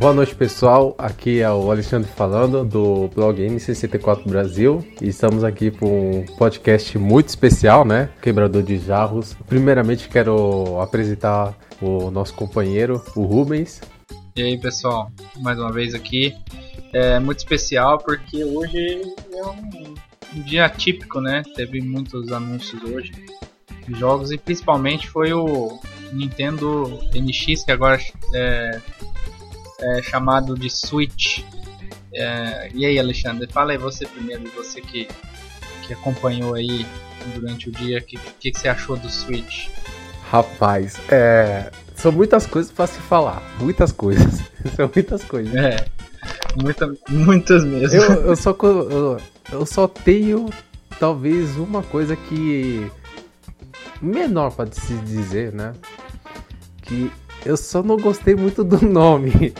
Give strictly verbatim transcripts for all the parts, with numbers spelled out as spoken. Boa noite, pessoal, aqui é o Alexandre falando do blog N sessenta e quatro Brasil e estamos aqui para um podcast muito especial, né? Quebrador de jarros. Primeiramente quero apresentar o nosso companheiro, o Rubens. E aí, pessoal, mais uma vez aqui. É muito especial porque hoje é um, um dia atípico, né? Teve muitos anúncios hoje de jogos e principalmente foi o Nintendo N X, que agora é, é chamado de Switch. É, e aí, Alexandre, fala aí você primeiro, você que, que acompanhou aí durante o dia, o que, que, que você achou do Switch? Rapaz, é, são muitas coisas para se falar, muitas coisas, são muitas coisas. É. Muita, muitas mesmo. Eu, eu, só, eu, eu só tenho talvez uma coisa que menor para se dizer, né? Que eu só não gostei muito do nome.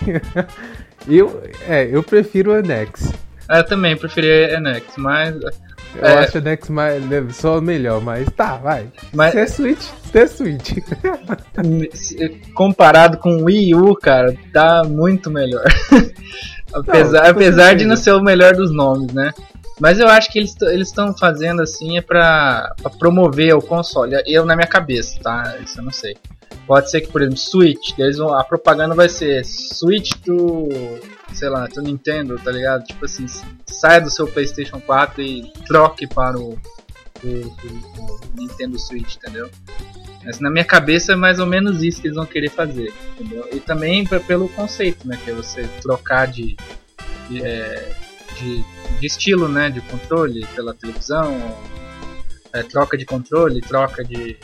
eu, é, eu prefiro o N X. Eu também preferi o N X, mas... Eu é... acho o N X mais, só melhor, mas tá, vai. Mas... Se é Switch, se é Switch. Comparado com o Wii U, cara, tá muito melhor. Apesar, não, apesar de não ser o melhor dos nomes, né? Mas eu acho que eles estão fazendo assim é pra, pra promover o console. Eu, na minha cabeça, tá? Isso eu não sei. Pode ser que, por exemplo, Switch, eles vão, a propaganda vai ser Switch do, sei lá, do Nintendo, tá ligado? Tipo assim, saia do seu PlayStation quatro e troque para o, o, o, o Nintendo Switch, entendeu? Mas na minha cabeça é mais ou menos isso que eles vão querer fazer, entendeu? E também pra, pelo conceito, né? Que é você trocar de, de, é, de, de estilo, né? De controle pela televisão, é, troca de controle, troca de,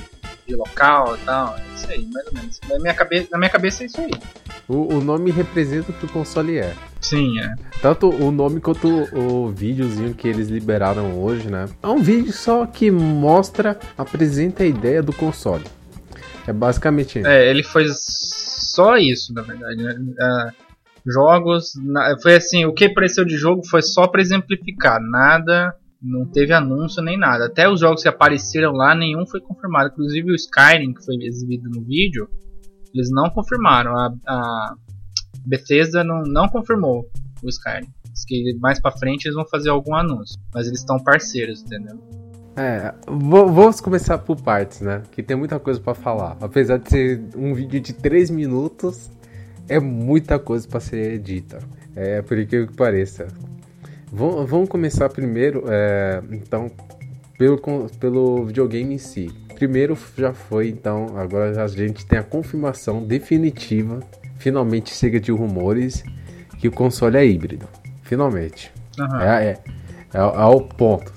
de local e tal. É isso aí, mais ou menos. Na minha cabeça, na minha cabeça é isso aí. O, o nome representa o que o console é. Sim, é. Tanto o nome quanto o, o videozinho que eles liberaram hoje, né? É um vídeo só que mostra, apresenta a ideia do console. É basicamente isso. É, ele foi só isso, na verdade. Uh, jogos... Na, foi assim, o que apareceu de jogo foi só para exemplificar. Nada, não teve anúncio nem nada. Até os jogos que apareceram lá, nenhum foi confirmado. Inclusive o Skyrim, que foi exibido no vídeo... Eles não confirmaram, a, a Bethesda não, não confirmou o Skyrim. Diz que mais pra frente eles vão fazer algum anúncio, mas eles estão parceiros, entendeu? É, vamos começar por partes, né? Que tem muita coisa pra falar. Apesar de ser um vídeo de três minutos, é muita coisa pra ser dita. É, por incrível que pareça. Vom, vamos começar primeiro, é, então, pelo, pelo videogame em si. Primeiro já foi, então, agora a gente tem a confirmação definitiva, finalmente chega de rumores, que o console é híbrido, finalmente. Uhum. É, é, é, é ao ponto,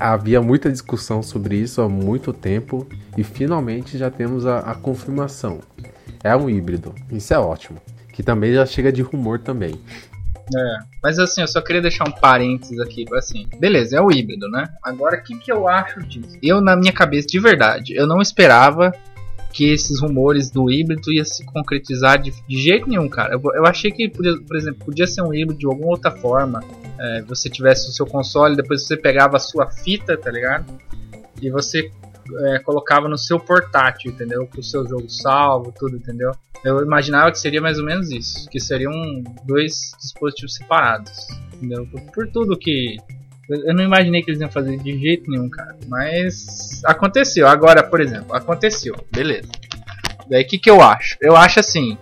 havia muita discussão sobre isso há muito tempo e finalmente já temos a, a confirmação, é um híbrido, isso é ótimo, que também já chega de rumor também. É, mas assim, eu só queria deixar um parênteses aqui, assim, beleza, é o híbrido, né? Agora, o que, que eu acho disso? Eu, na minha cabeça, de verdade, eu não esperava que esses rumores do híbrido ia se concretizar de, de jeito nenhum, cara. Eu, eu achei que, podia, por exemplo, podia ser um híbrido de alguma outra forma. É, você tivesse o seu console, depois você pegava a sua fita, tá ligado? E você é, colocava no seu portátil, entendeu? Com o seu jogo salvo, tudo, entendeu? Eu imaginava que seria mais ou menos isso, que seriam dois dispositivos separados, entendeu? Por, por tudo que... Eu não imaginei que eles iam fazer de jeito nenhum, cara. Mas aconteceu. Agora, por exemplo, aconteceu. Beleza. Daí o que, que eu acho? Eu acho assim...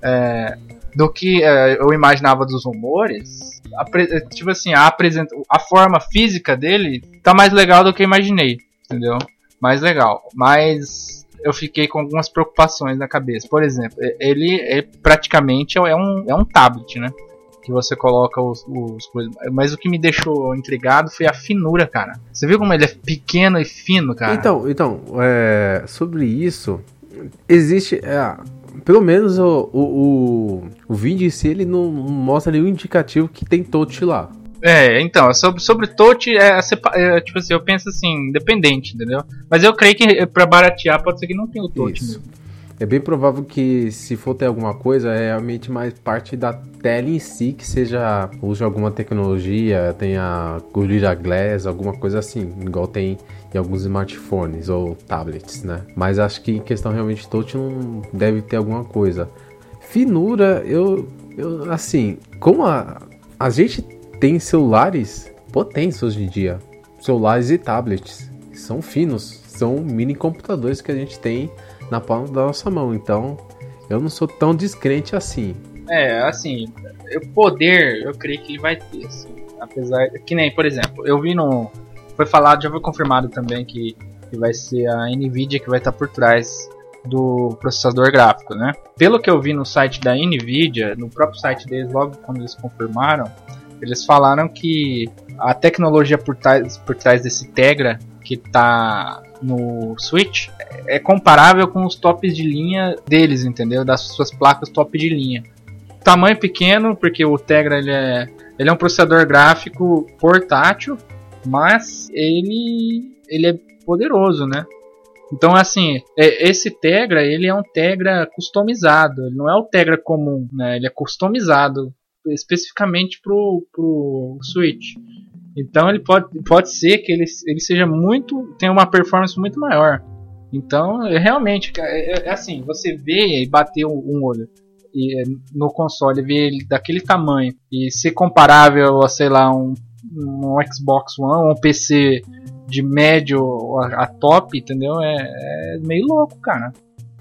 É, do que é, eu imaginava dos rumores... A, tipo assim, a, apresenta, a forma física dele tá mais legal do que eu imaginei, entendeu? Mais legal. Mas... eu fiquei com algumas preocupações na cabeça. Por exemplo, ele é praticamente é um, é um tablet, né? Que você coloca os, os coisas. Mas o que me deixou intrigado foi a finura, cara. Você viu como ele é pequeno e fino, cara? Então, então é, sobre isso, existe... É, pelo menos o, o, o, o vídeo em si, ele não mostra nenhum indicativo que tem touch lá. É, então, sobre, sobre touch, é, é, tipo assim, eu penso assim, independente, entendeu? Mas eu creio que pra baratear pode ser que não tenha o touch. Isso. É bem provável que se for ter alguma coisa, é realmente mais parte da tela em si, que seja, use alguma tecnologia, tenha Gorilla Glass, alguma coisa assim, igual tem em alguns smartphones ou tablets, né? Mas acho que em questão realmente touch não deve ter alguma coisa. Finura, eu... eu, assim, como a, a gente tem celulares potentes hoje em dia, celulares e tablets, são finos, são mini computadores que a gente tem na palma da nossa mão, então eu não sou tão descrente assim. É, assim, o poder eu creio que ele vai ter, assim, apesar, que nem, por exemplo, eu vi no, foi falado, já foi confirmado também que, que vai ser a NVIDIA que vai estar por trás do processador gráfico, né? Pelo que eu vi no site da NVIDIA, no próprio site deles, logo quando eles confirmaram, eles falaram que a tecnologia por trás, por trás desse Tegra que tá no Switch é comparável com os tops de linha deles, entendeu? Das suas placas top de linha. Tamanho pequeno, porque o Tegra ele é, ele é um processador gráfico portátil, mas ele, ele é poderoso, né? Então, assim, esse Tegra, ele é um Tegra customizado, ele não é o Tegra comum, né? Ele é customizado especificamente pro, pro Switch. Então, ele pode, pode ser que ele, ele seja muito, tenha uma performance muito maior. Então, realmente, é, é assim, você vê e bater um olho e, no console, ver ele daquele tamanho e ser comparável a, sei lá, um, um Xbox One, um P C de médio a top, entendeu? É, é meio louco, cara.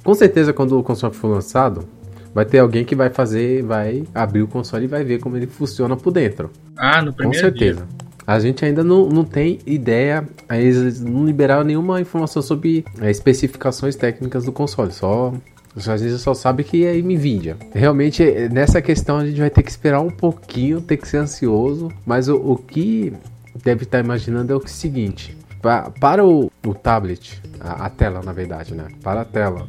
Com certeza, quando o console for lançado, vai ter alguém que vai fazer, vai abrir o console e vai ver como ele funciona por dentro. Ah, no primeiro dia. Com certeza. Dia. A gente ainda não, não tem ideia, eles não liberaram nenhuma informação sobre as especificações técnicas do console, só... Às vezes só sabe que é NVIDIA. Realmente, nessa questão, a gente vai ter que esperar um pouquinho, ter que ser ansioso, mas o, o que... deve estar imaginando é o seguinte, pra, para o, o tablet, a, a tela na verdade, né? Para a tela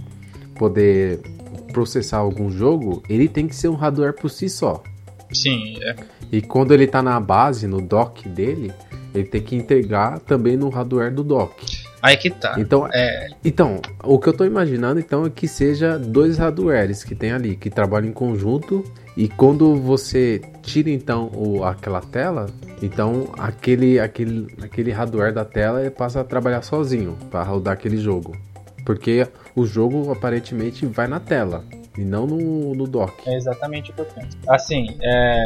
poder processar algum jogo, ele tem que ser um hardware por si só. Sim, é. E quando ele está na base, no dock dele, ele tem que integrar também no hardware do dock. Aí que tá. Então, é... então o que eu estou imaginando então, é que seja dois hardwares que tem ali, que trabalham em conjunto. E quando você tira então o, aquela tela, então aquele, aquele, aquele hardware da tela ele passa a trabalhar sozinho para rodar aquele jogo. Porque o jogo aparentemente vai na tela e não no, no dock. É exatamente o que eu penso. Assim, é,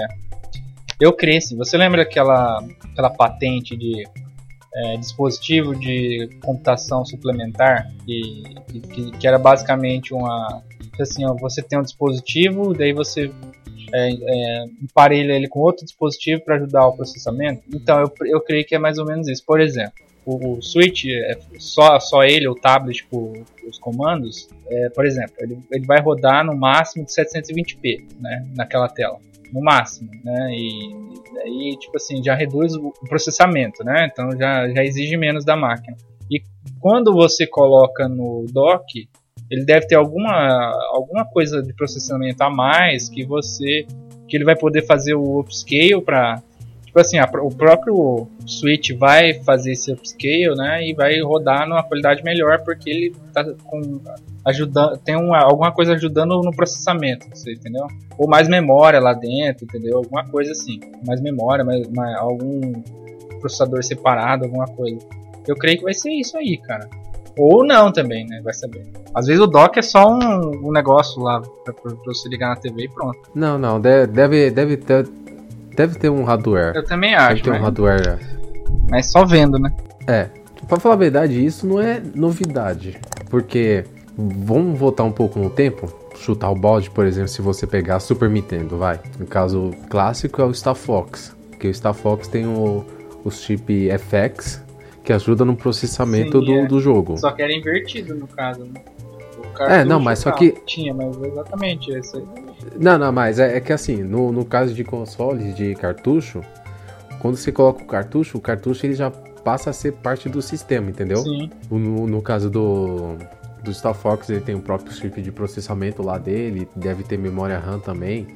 eu cresci. Você lembra aquela, aquela patente de é, dispositivo de computação suplementar? E, que, que era basicamente uma... Assim, ó, você tem um dispositivo, daí você... É, é, emparelha ele com outro dispositivo para ajudar o processamento. Então eu, eu creio que é mais ou menos isso. Por exemplo, o, o Switch é só, só ele, o tablet com tipo, os comandos, é, por exemplo, ele, ele vai rodar no máximo de setecentos e vinte p, né, naquela tela, no máximo, né, e daí tipo assim já reduz o processamento, né, então já, já exige menos da máquina. E quando você coloca no dock, ele deve ter alguma, alguma coisa de processamento a mais que você, que ele vai poder fazer o upscale para, tipo assim, a, o próprio Switch vai fazer esse upscale, né, e vai rodar numa qualidade melhor porque ele tá com ajudando, tem uma, alguma coisa ajudando no processamento, você entendeu? Ou mais memória lá dentro, entendeu? Alguma coisa assim, mais memória, mais, mais, algum processador separado, alguma coisa. Eu creio que vai ser isso aí, cara. Ou não também, né? Vai saber. Às vezes o dock é só um, um negócio lá pra, pra você ligar na T V e pronto. Não, não. Deve, deve, ter, deve ter um hardware. Eu também acho. Deve ter, mas... um hardware. Mas só vendo, né? É. Pra falar a verdade, isso não é novidade. Porque, vamos voltar um pouco no tempo? Chutar o balde, por exemplo, se você pegar Super Nintendo, vai. No caso clássico é o Star Fox. Porque o Star Fox tem o, o chip F X... que ajuda no processamento. Sim, do, é. do jogo. Só que era invertido no caso, né? O é, não, mas só que... Tinha, mas exatamente esse aí. Não, não, mas é, é que assim, no, no caso de consoles de cartucho, quando você coloca o cartucho, o cartucho ele já passa a ser parte do sistema, entendeu? Sim. No, no caso do, do Star Fox, ele tem o próprio chip de processamento lá dele, deve ter memória RAM também,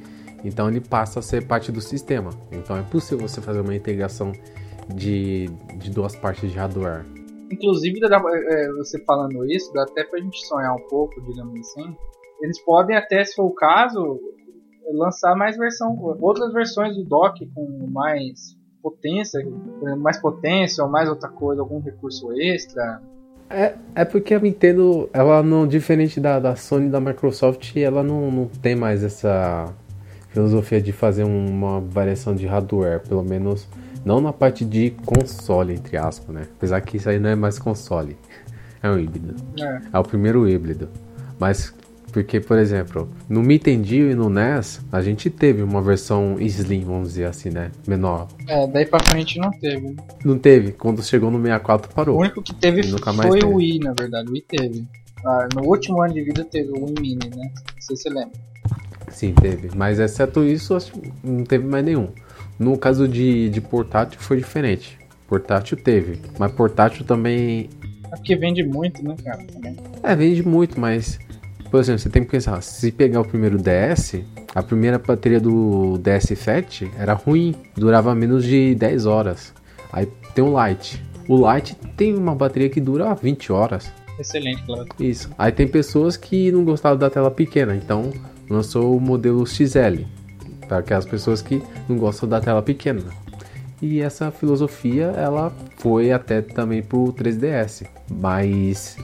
então ele passa a ser parte do sistema. Então é possível você fazer uma integração De, de duas partes de hardware. Inclusive, você falando isso, dá até pra gente sonhar um pouco, digamos assim. Eles podem até, se for o caso, lançar mais versão, outras versões do dock com mais potência, mais potência ou mais outra coisa, algum recurso extra. É, é porque a Nintendo, ela não, diferente da, da Sony e da Microsoft, ela não, não tem mais essa... filosofia de fazer uma variação de hardware, pelo menos não na parte de console, entre aspas, né? Apesar que isso aí não é mais console, é um híbrido, é, é o primeiro híbrido. Mas porque, por exemplo, no Nintendinho e no N E S, a gente teve uma versão slim, vamos dizer assim, né? Menor. É, daí pra frente não teve. Não teve, quando chegou no sessenta e quatro parou. O único que teve foi o Wii, na verdade, o Wii teve. Ah, no último ano de vida teve o Wii Mini, né? Não sei se você lembra. Sim, teve, mas exceto isso, acho que não teve mais nenhum. No caso de, de portátil foi diferente. Portátil teve, mas portátil também... É porque vende muito, né, cara? Também. É, vende muito, mas... Por exemplo, você tem que pensar, se pegar o primeiro D S, a primeira bateria do D S Fat era ruim, durava menos de dez horas. Aí tem o Lite. O Lite tem uma bateria que dura vinte horas. Excelente, claro. Isso. Aí tem pessoas que não gostaram da tela pequena, então lançou o modelo X L, para aquelas pessoas que não gostam da tela pequena. E essa filosofia, ela foi até também pro três D S, mas...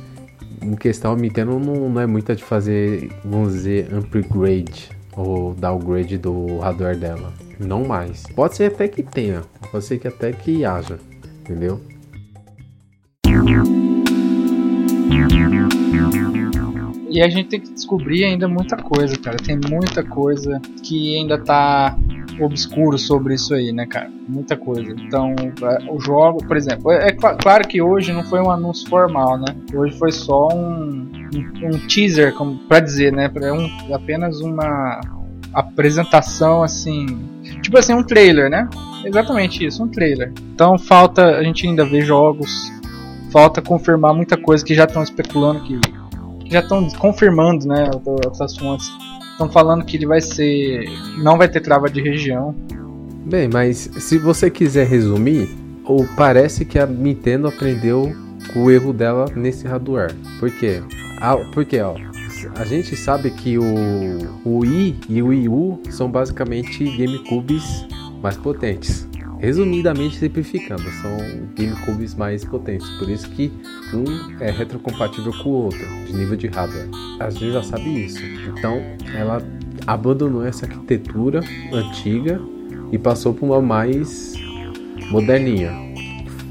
Em questão, a Nintendo não, não é muita de fazer, vamos dizer, upgrade ou downgrade do hardware dela. Não mais. Pode ser até que tenha. Pode ser que até que haja. Entendeu? E a gente tem que descobrir ainda muita coisa, cara. Tem muita coisa que ainda tá obscuro sobre isso aí, né, cara? Muita coisa. Então, o jogo, por exemplo, é cl- claro que hoje não foi um anúncio formal, né? Hoje foi só um, um, um teaser, como, pra dizer, né? Pra um, apenas uma apresentação, assim... Tipo assim, um trailer, né? Exatamente isso, um trailer. Então, falta... A gente ainda vê jogos, falta confirmar muita coisa que já estão especulando que... já estão confirmando, né, essas fontes. Estão falando que ele vai ser... não vai ter trava de região. Bem, mas se você quiser resumir, ou parece que a Nintendo aprendeu o erro dela nesse hardware. Por quê? Ah, porque, ó, a gente sabe que o, o Wii e o Wii U são basicamente GameCubes mais potentes. Resumidamente, simplificando, são GameCubes mais potentes, por isso que um é retrocompatível com o outro, de nível de hardware. A gente já sabe isso, então ela abandonou essa arquitetura antiga e passou por uma mais moderninha.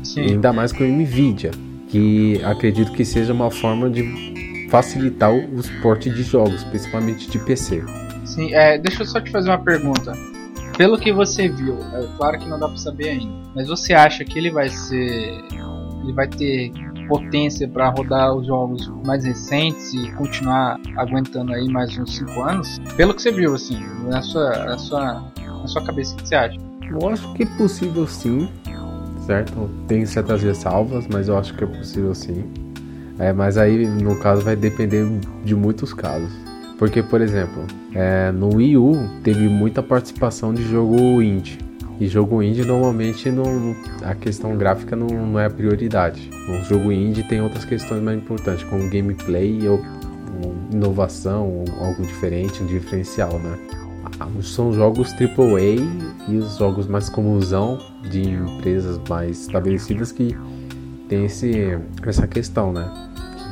Sim. Ainda mais com o NVIDIA, que acredito que seja uma forma de facilitar os portes de jogos, principalmente de P C. Sim, é, deixa eu só te fazer uma pergunta. Pelo que você viu, é claro que não dá pra saber ainda, mas você acha que ele vai ser... ele vai ter potência pra rodar os jogos mais recentes e continuar aguentando aí mais uns cinco anos? Pelo que você viu, assim, na sua, na sua, na sua cabeça, o que você acha? Eu acho que é possível sim, certo? Tem certas ressalvas, mas eu acho que é possível sim. É, mas aí, no caso, vai depender de muitos casos. Porque, por exemplo, é, no Wii U teve muita participação de jogo indie. E jogo indie normalmente não, a questão gráfica não, não é a prioridade. O jogo indie tem outras questões mais importantes, como gameplay ou, ou inovação, ou algo diferente, um diferencial, né? São jogos triplo A e os jogos mais comunsão de empresas mais estabelecidas que tem esse, essa questão, né?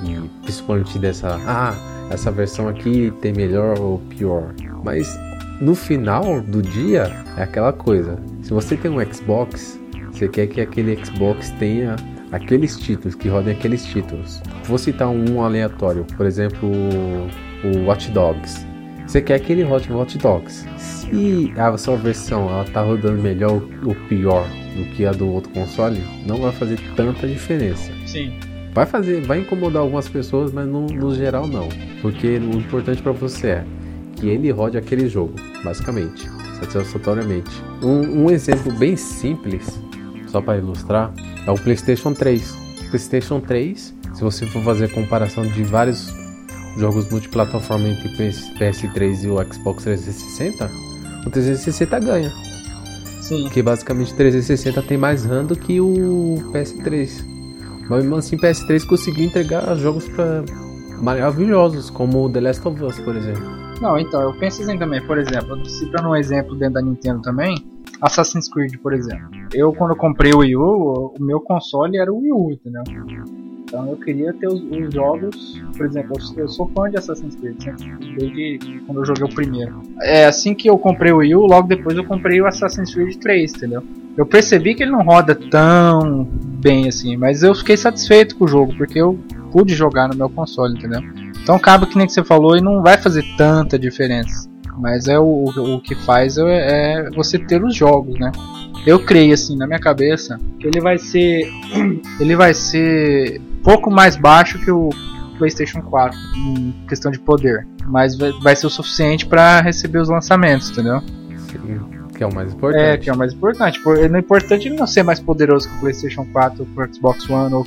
Que, principalmente dessa... Ah, essa versão aqui tem melhor ou pior. Mas no final do dia é aquela coisa. Se você tem um Xbox, você quer que aquele Xbox tenha aqueles títulos, que rodem aqueles títulos. Vou citar um aleatório, por exemplo, o Watch Dogs. Você quer que ele rode o Watch Dogs. Se a sua versão ela tá rodando melhor ou pior do que a do outro console, não vai fazer tanta diferença. Sim. Vai fazer, vai incomodar algumas pessoas, mas no, no geral não. Porque o importante para você é que ele rode aquele jogo, basicamente, satisfatoriamente. Um, um exemplo bem simples, só para ilustrar, é o PlayStation três. PlayStation três, se você for fazer comparação de vários jogos multiplataforma entre o P S três e o Xbox trezentos e sessenta, o trezentos e sessenta ganha. Sim. Porque basicamente o trezentos e sessenta tem mais RAM do que o P S três. Mas mesmo assim, P S três conseguiu entregar jogos pra... maravilhosos, como o The Last of Us, por exemplo. Não, então, eu penso assim também, por exemplo, citando um exemplo dentro da Nintendo também, Assassin's Creed, por exemplo. Eu, quando eu comprei o Wii U, o meu console era o Wii U, entendeu? Então eu queria ter os, os jogos, por exemplo, eu, eu sou fã de Assassin's Creed, sempre, desde quando eu joguei o primeiro. É, assim que eu comprei o Wii U, logo depois eu comprei o Assassin's Creed três, entendeu? Eu percebi que ele não roda tão bem assim, mas eu fiquei satisfeito com o jogo, porque eu pude jogar no meu console, entendeu? Então acaba que nem que você falou e não vai fazer tanta diferença. Mas é o, o, o que faz é, é você ter os jogos, né? Eu creio assim na minha cabeça que ele vai ser ele vai ser pouco mais baixo que o PlayStation quatro em questão de poder, mas vai, vai ser o suficiente para receber os lançamentos, entendeu? Sim, que é o mais importante. É, que é o mais importante. O importante é ele não ser mais poderoso que o PlayStation quatro, ou o Xbox One ou,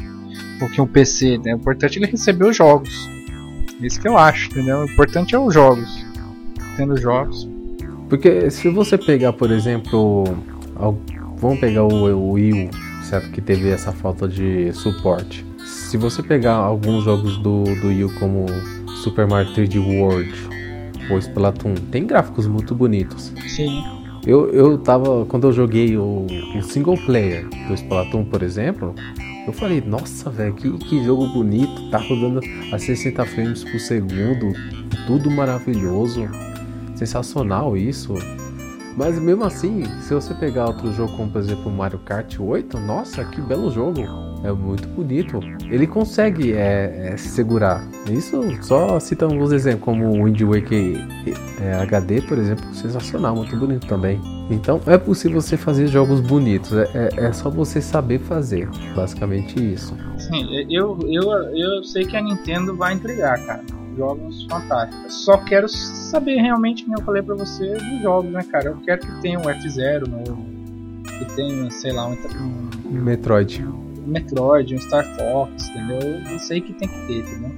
ou que um P C, né? O importante é ele receber os jogos. Isso que eu acho, entendeu? O importante é os jogos. Tendo jogos. Porque se você pegar, por exemplo, vamos pegar o Wii U, certo? Que teve essa falta de suporte. Se você pegar alguns jogos do, do Wii U, como Super Mario três D World ou Splatoon, tem gráficos muito bonitos. Sim. Eu, eu tava, quando eu joguei o, o single player do Splatoon, por exemplo, eu falei, nossa, velho, que, que jogo bonito, tá rodando a sessenta frames por segundo, tudo maravilhoso, sensacional isso. Mas mesmo assim, se você pegar outro jogo como, por exemplo, Mario Kart oito, nossa, que belo jogo, é muito bonito. Ele consegue é, é, se segurar. Isso só cita alguns exemplos, como o Wind Waker é, H D, por exemplo, sensacional, muito bonito também. Então é possível você fazer jogos bonitos, é, é, é só você saber fazer, basicamente isso. Sim, eu, eu, eu sei que a Nintendo vai entregar, cara. Jogos fantásticos. Só quero saber realmente, como eu falei pra você, dos jogos, né, cara? Eu quero que tenha um F-Zero novo, que tenha, sei lá, um, um Metroid. Um Metroid, um Star Fox, entendeu? Eu sei que tem que ter, entendeu?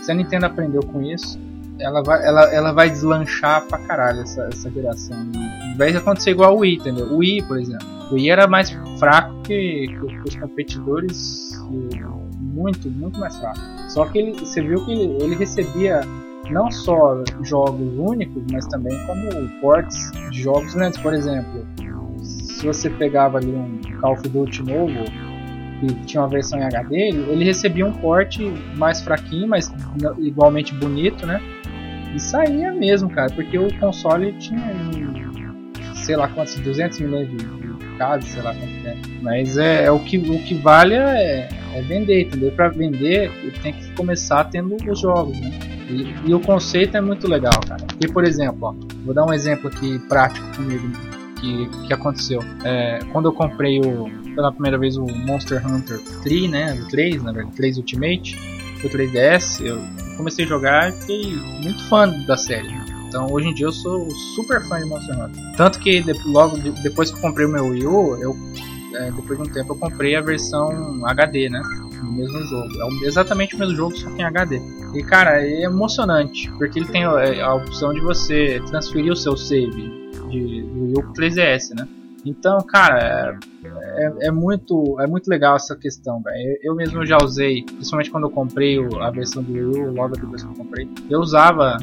Se a Nintendo aprendeu com isso, ela vai, ela, ela vai deslanchar pra caralho essa, essa geração. Vai acontecer igual ao Wii, entendeu? O Wii, por exemplo. O Wii era mais fraco que, que os competidores. Que, muito, muito mais fraco. Só que ele, você viu que ele, ele recebia não só jogos únicos, mas também como ports de jogos grandes. Por exemplo, se você pegava ali um Call of Duty novo, que tinha uma versão em H D, ele recebia um port mais fraquinho, mas igualmente bonito, né? E saía mesmo, cara, porque o console tinha, sei lá quantos, duzentos milhões de casos, sei lá quanto tempo. Mas é, é o, que, o que vale é... É vender, entendeu? Pra vender, tem que começar tendo os jogos, né? E, e o conceito é muito legal, cara. E, por exemplo, ó, vou dar um exemplo aqui prático comigo que, que aconteceu. É, quando eu comprei o, pela primeira vez o Monster Hunter três, né? O três, na verdade, três Ultimate, o três D S, eu comecei a jogar e fiquei muito fã da série. Então, hoje em dia, eu sou super fã de Monster Hunter. Tanto que, de, logo de, depois que eu comprei o meu Wii U, eu... depois de um tempo eu comprei a versão H D, né, do mesmo jogo, é exatamente o mesmo jogo, só que em H D. E cara, é emocionante, porque ele tem a opção de você transferir o seu save de, do jogo três D S, né. Então cara, é, é, muito, é muito legal essa questão, velho. Eu mesmo já usei, principalmente quando eu comprei a versão do Wii U, logo depois que eu comprei, eu usava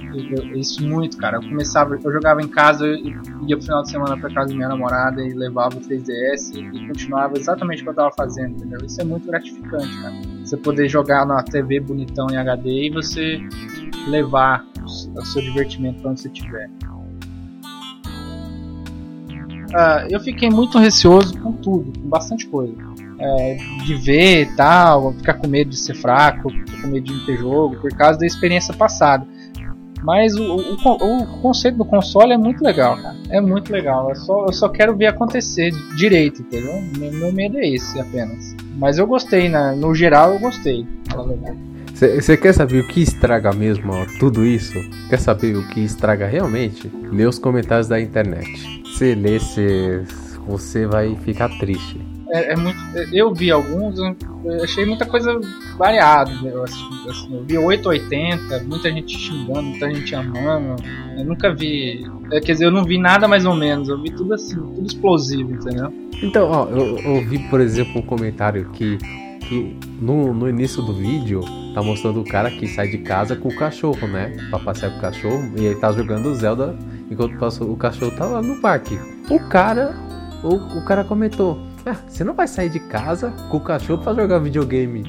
isso muito, cara. Eu começava, eu jogava em casa, ia pro final de semana pra casa da minha namorada e levava o três D S e continuava exatamente o que eu tava fazendo, entendeu? Isso é muito gratificante, cara. Você poder jogar na T V bonitão em H D e você levar o seu divertimento pra onde você tiver. Uh, eu fiquei muito receoso com tudo, com bastante coisa, é, de ver e tal, ficar com medo de ser fraco, ficar com medo de não ter jogo, por causa da experiência passada. Mas o, o, o conceito do console é muito legal, cara. É muito legal, eu só, eu só quero ver acontecer direito, entendeu? Meu, meu medo é esse apenas. Mas eu gostei, né? No geral eu gostei, na verdade. Você quer saber o que estraga mesmo, ó, tudo isso? Quer saber o que estraga realmente? Lê os comentários da internet. Se ler, se... você vai ficar triste. É, é muito... Eu vi alguns, eu achei muita coisa variada. Eu, assim, eu vi oitocentos e oitenta, muita gente xingando, muita gente amando. Eu nunca vi... É, quer dizer, eu não vi nada mais ou menos. Eu vi tudo assim, tudo explosivo, entendeu? Então, ó, eu, eu vi, por exemplo, um comentário que, que no, no início do vídeo tá mostrando o cara que sai de casa com o cachorro, né? Pra passear com o cachorro. E ele tá jogando Zelda... Enquanto passou, o cachorro tá lá no parque. O cara, o, o cara comentou: ah, você não vai sair de casa com o cachorro pra jogar videogame.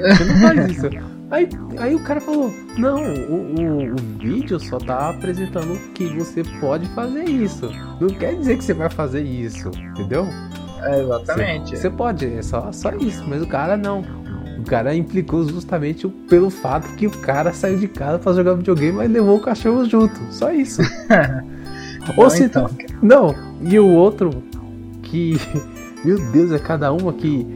Você não faz isso. Aí, aí o cara falou, não, o, o, o vídeo só tá apresentando que você pode fazer isso. Não quer dizer que você vai fazer isso, entendeu? É, exatamente. Você pode, é só, só isso, mas o cara não. O cara implicou justamente pelo fato que o cara saiu de casa pra jogar videogame, mas levou o cachorro junto. Só isso. Ou não, se então. Não, e o outro que... Meu Deus, é cada uma que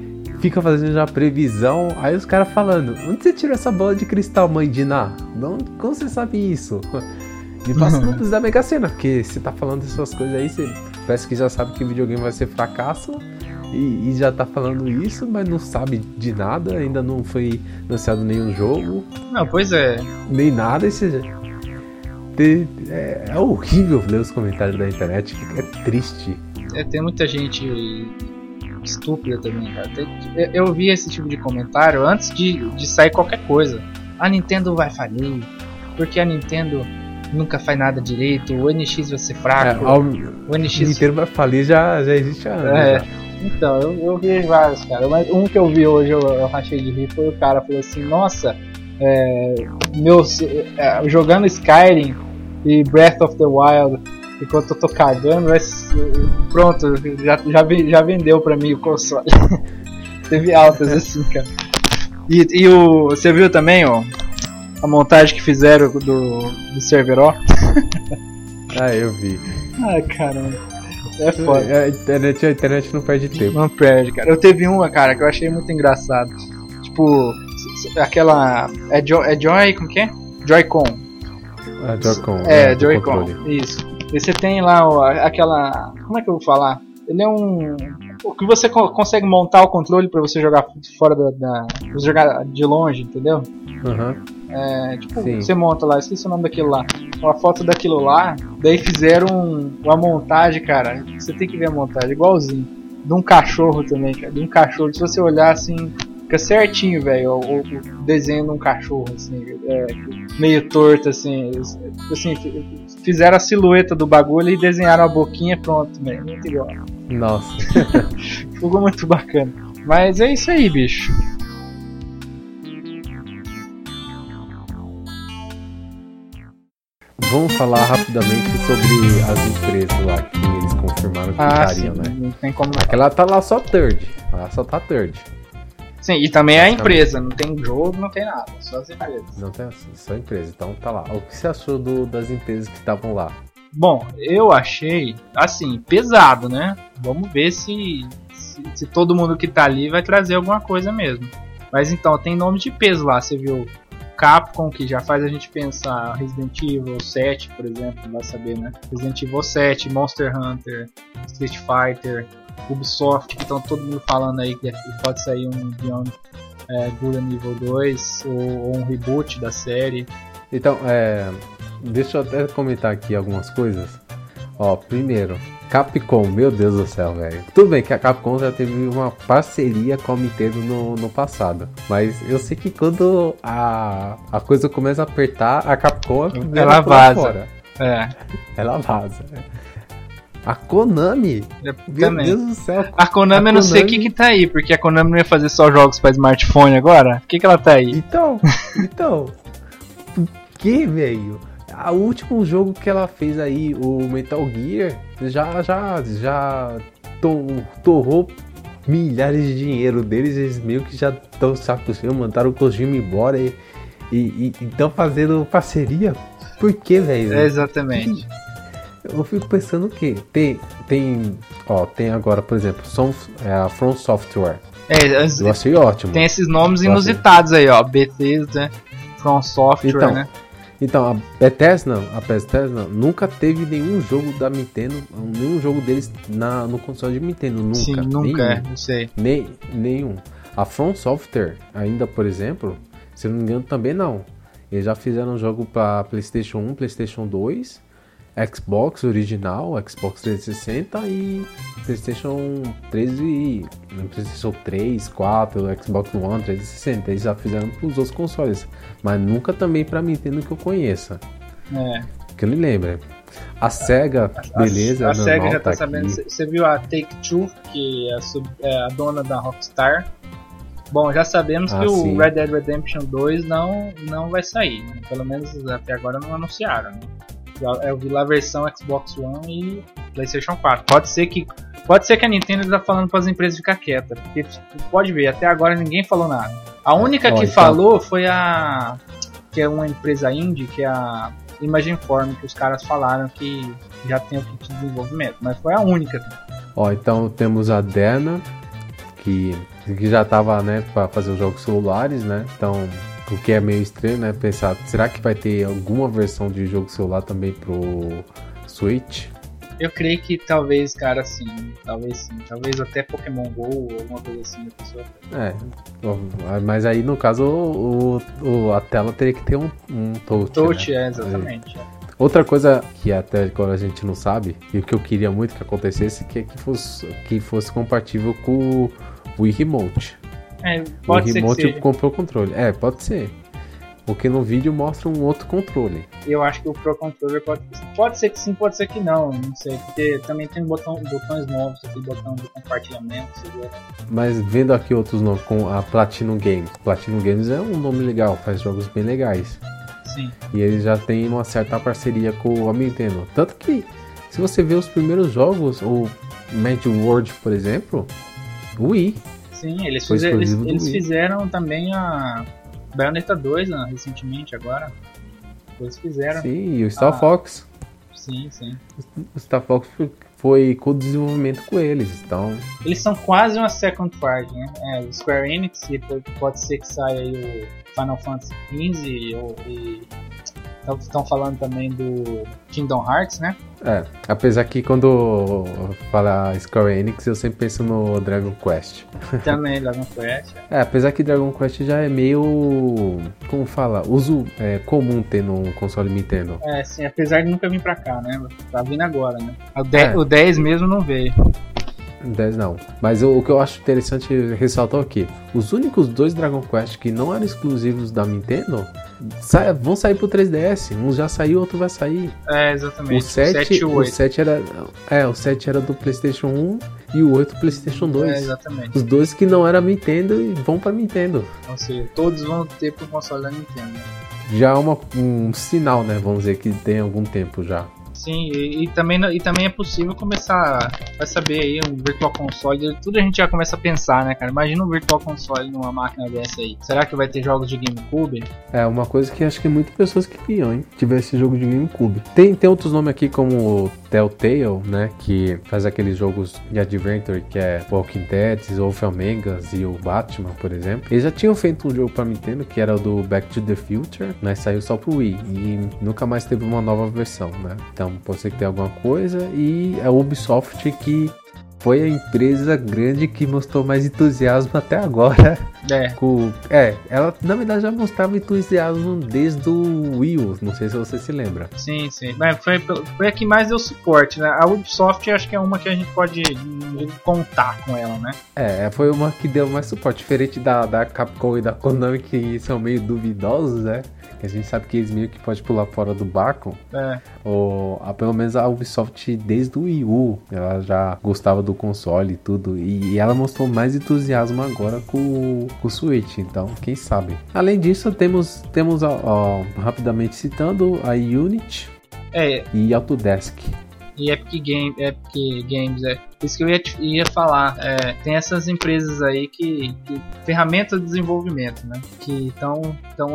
fica fazendo já previsão. Aí os caras falando, onde você tirou essa bola de cristal, mãe de Ná? Como você sabe isso? E passa não precisar Mega Sena, porque você tá falando dessas coisas aí, você parece que já sabe que o videogame vai ser fracasso. E, e já tá falando isso, mas não sabe de nada, ainda não foi lançado nenhum jogo. Não, pois é. Nem nada, esse... É, é horrível ler os comentários da internet, é triste. É, tem muita gente estúpida também, cara. Tem, eu vi esse tipo de comentário antes de, de sair qualquer coisa. A Nintendo vai falir, porque a Nintendo nunca faz nada direito, o N X vai ser fraco. É, ao, o N X... Nintendo vai falir já, já existe há anos. É, já. Então, eu, eu vi vários, cara. Mas um que eu vi hoje, eu, eu rachei de rir, foi o cara falou assim, nossa, é, meus, é, jogando Skyrim e Breath of the Wild enquanto eu tô cagando, mas, pronto, já, já, já vendeu pra mim o console. Teve altas assim, cara. E, e o, você viu também, ó, a montagem que fizeram do, do Cerveró? Ah, eu vi. Ah, caramba. É foda. A internet, a internet não perde tempo. Não perde, cara. Eu teve uma, cara, que eu achei muito engraçado. Tipo, aquela... É Joy... É Joy como que é? Joy-Con. Ah, Joy-Con. É, é Joy-Con. Isso. E você tem lá ó, aquela... Como é que eu vou falar? Ele é um... O que você co- consegue montar o controle pra você jogar fora da... da... jogar de longe, entendeu? Aham. Uhum. É, tipo, sim. Você monta lá, esqueci o nome daquilo lá. Uma foto daquilo lá. Daí fizeram um, uma montagem, cara. Você tem que ver a montagem, igualzinho. De um cachorro também, cara. De um cachorro, se você olhar assim, fica certinho, velho. O, o desenho de um cachorro, assim, é, meio torto, assim. Assim, fizeram a silhueta do bagulho e desenharam a boquinha, pronto, velho. Muito igual. Nossa. Ficou muito bacana. Mas é isso aí, bicho. Vamos falar rapidamente sobre as empresas lá que eles confirmaram que ah, estariam, sim, né? Não tem como... Aquela tá lá só third, ela só tá third. Sim, e também é a empresa, não tem jogo, não tem nada, só as empresas. Não tem, só empresa, então tá lá. O que você achou do, das empresas que estavam lá? Bom, eu achei, assim, pesado, né? Vamos ver se, se, se todo mundo que tá ali vai trazer alguma coisa mesmo. Mas então, tem nome de peso lá, você viu... Capcom, que já faz a gente pensar Resident Evil sete, por exemplo, vai saber, né? Resident Evil sete, Monster Hunter, Street Fighter, Ubisoft, que estão todo mundo falando aí que pode sair um Beyond é, Good and Evil dois, ou, ou um reboot da série. Então, é, deixa eu até comentar aqui algumas coisas. Ó, primeiro, Capcom, meu Deus do céu, velho. Tudo bem que a Capcom já teve uma parceria com a Nintendo no, no passado, mas eu sei que quando a, a coisa começa a apertar, a Capcom é ela vaza. Fora. É. Ela vaza. A Konami, eu meu também. Deus do céu. A Konami, eu não Konami... sei o que que tá aí, porque a Konami não ia fazer só jogos pra smartphone agora? O que que ela tá aí? Então, então, o que, velho? O último jogo que ela fez aí, o Metal Gear, já, já, já to- torrou milhares de dinheiro deles, eles meio que já estão saco cheio, mandaram o Kojima embora e estão fazendo parceria. Por que, velho? É exatamente. Eu fico pensando o quê? Tem, tem, ó, tem agora, por exemplo, Som, é, From Software. É, eu achei ótimo. Tem esses nomes inusitados aí, ó, Bethesda, From Software, então, né? Então, a Bethesda, a Bethesda nunca teve nenhum jogo da Nintendo, nenhum jogo deles na, no console de Nintendo, nunca. Sim, nunca, nenhum, é, não sei. Nem, nenhum. A From Software, ainda, por exemplo, se eu não me engano, também não. Eles já fizeram um jogo para PlayStation um, PlayStation dois, Xbox original, Xbox trezentos e sessenta e PlayStation treze e... PlayStation três, quatro, Xbox One, trezentos e sessenta. Eles já fizeram para os outros consoles, mas nunca também para Nintendo que eu conheça. É. Que eu me lembro. A Sega, a, beleza, a, a Sega já tá, tá sabendo. Você viu a Take-Two, que é a, sub, é a dona da Rockstar, Bom, já sabemos ah, que sim. o Red Dead Redemption dois não, não vai sair, né? Pelo menos até agora não anunciaram, né? Eu vi lá a versão Xbox One e PlayStation quatro. Pode ser que, pode ser que a Nintendo está falando para as empresas ficar quietas, porque pode ver, até agora ninguém falou nada. A única é, que então... falou foi a... que é uma empresa indie, que é a Imagineform, que os caras falaram que já tem o kit de desenvolvimento, mas foi a única. Ó, então temos a Derna, que, que já estava, né, para fazer os jogos celulares, né, então... O que é meio estranho, né? Pensar, será que vai ter alguma versão de jogo celular também pro Switch? Eu creio que talvez, cara, sim. Talvez sim. Talvez até Pokémon GO ou alguma coisa assim da pessoa. É, mas aí no caso o, o, a tela teria que ter um, um touch. Touch, né? É, exatamente. É. Outra coisa que até agora a gente não sabe, e o que eu queria muito que acontecesse, que é que fosse, que fosse compatível com o Wii Remote. É, pode o remote ser comprou o controle. É, pode ser. Porque no vídeo mostra um outro controle. Eu acho que o Pro Controller pode, pode ser que sim, pode ser que não. Não sei, porque também tem botão, botões novos, tem botão de compartilhamento. Seria... Mas vendo aqui outros nomes, com a Platinum Games. Platinum Games é um nome legal, faz jogos bem legais. Sim. E eles já têm uma certa parceria com a Nintendo. Tanto que, se você ver os primeiros jogos, o Magic World, por exemplo, o Wii. Sim, eles, fizer, eles, eles fizeram também a Bayonetta dois, né, recentemente agora. Eles fizeram. Sim, e o Star a... Fox. Sim, sim. O Star Fox foi co-desenvolvimento com eles, então... Eles são quase uma second party, né? É, o Square Enix, e pode ser que saia aí o Final Fantasy quinze, ou... E... Estão falando também do Kingdom Hearts, né? É, apesar que quando fala Square Enix, eu sempre penso no Dragon Quest. Também, Dragon Quest. É, apesar que Dragon Quest já é meio, como fala, uso é, comum ter no console Nintendo. É, sim, apesar de nunca vir pra cá, né? Tá vindo agora, né? O dez, é. O dez mesmo não veio. dez não. Mas o, o que eu acho interessante ressaltar aqui, os únicos dois Dragon Quest que não eram exclusivos da Nintendo sa- vão sair pro três D S. Um já saiu, outro vai sair. É, exatamente. O sete, o sete era, é, o sete era do PlayStation um e o oito do PlayStation dois. É, exatamente. Os dois que não eram Nintendo e vão pra Nintendo. Ou seja, todos vão ter pro console da Nintendo. Já é uma, um sinal, né? Vamos dizer que tem algum tempo já. Sim, e, e, também, e também é possível começar, vai saber aí, um Virtual Console, tudo a gente já começa a pensar, né, cara? Imagina um Virtual Console numa máquina dessa aí. Será que vai ter jogos de GameCube? É, uma coisa que acho que muitas pessoas que queriam, hein, tivesse jogo de GameCube. Tem, tem outros nomes aqui como Telltale, né, que faz aqueles jogos de Adventure, que é Walking Dead, ou Felmegas e o Batman, por exemplo. Eles já tinham feito um jogo pra Nintendo, que era o do Back to the Future, mas saiu só pro Wii, e nunca mais teve uma nova versão, né? Então, pode ser que tenha alguma coisa. E a Ubisoft, que foi a empresa grande que mostrou mais entusiasmo até agora. É. Com, é, ela na verdade já mostrava entusiasmo desde o Wii U, não sei se você se lembra. Sim, sim. Mas foi, foi a que mais deu suporte, né? A Ubisoft acho que é uma que a gente pode contar com ela, né? É, foi uma que deu mais suporte, diferente da, da Capcom e da Konami, que são meio duvidosos, né? A gente sabe que eles meio que pode pular fora do barco. É. Ou, a, pelo menos a Ubisoft, desde o Wii U, ela já gostava do console e tudo. E, e ela mostrou mais entusiasmo agora com, com o Switch. Então, quem sabe. Além disso, temos, temos ó, ó, rapidamente citando, a Unity é. e Autodesk. E Epic, Game, Epic Games, é isso que eu ia, ia falar. É, tem essas empresas aí que, que ferramentas de desenvolvimento, né? Que estão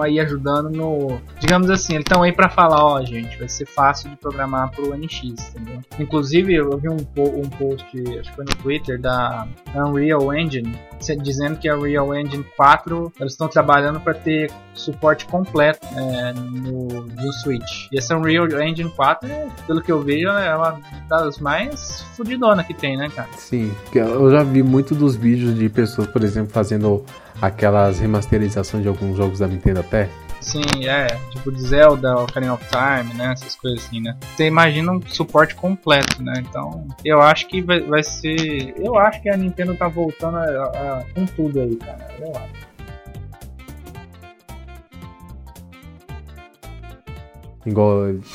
aí ajudando no, digamos assim, eles estão aí para falar, ó, gente, vai ser fácil de programar pro N X, entendeu? Inclusive eu vi um, um post, acho que foi no Twitter, da Unreal Engine, dizendo que a Unreal Engine quatro, eles estão trabalhando para ter suporte completo é, no, no Switch. E essa Unreal Engine quatro, pelo que eu vejo, é uma das mais fudidona que tem, né, cara? Sim, eu já vi muito dos vídeos de pessoas, por exemplo, fazendo aquelas remasterizações de alguns jogos da Nintendo até. Sim, é, tipo de Zelda, Ocarina of Time, né, essas coisas assim, né. Você imagina um suporte completo, né, então eu acho que vai, vai ser, eu acho que a Nintendo tá voltando a, a, a, com tudo aí, cara, eu acho. Igual é, eles